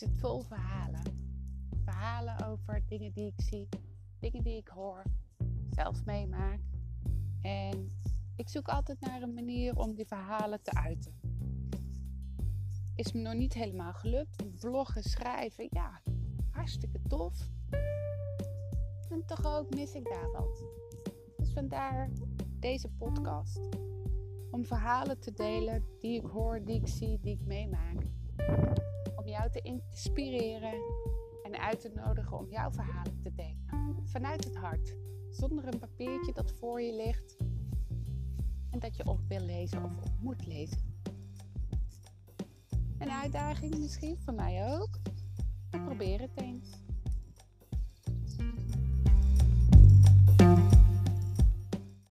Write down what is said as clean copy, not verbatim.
zit vol verhalen. Verhalen over dingen die ik zie, dingen die ik hoor, zelf meemaak. En ik zoek altijd naar een manier om die verhalen te uiten. Is me nog niet helemaal gelukt. Vloggen, schrijven, ja, hartstikke tof. En toch ook mis ik daar wat. Dus vandaar deze podcast. Om verhalen te delen die ik hoor, die ik zie, die ik meemaak. Om jou te inspireren en uit te nodigen om jouw verhalen te delen. Vanuit het hart. Zonder een papiertje dat voor je ligt. En dat je op wil lezen of op moet lezen. Een uitdaging misschien, voor mij ook. Maar probeer het eens.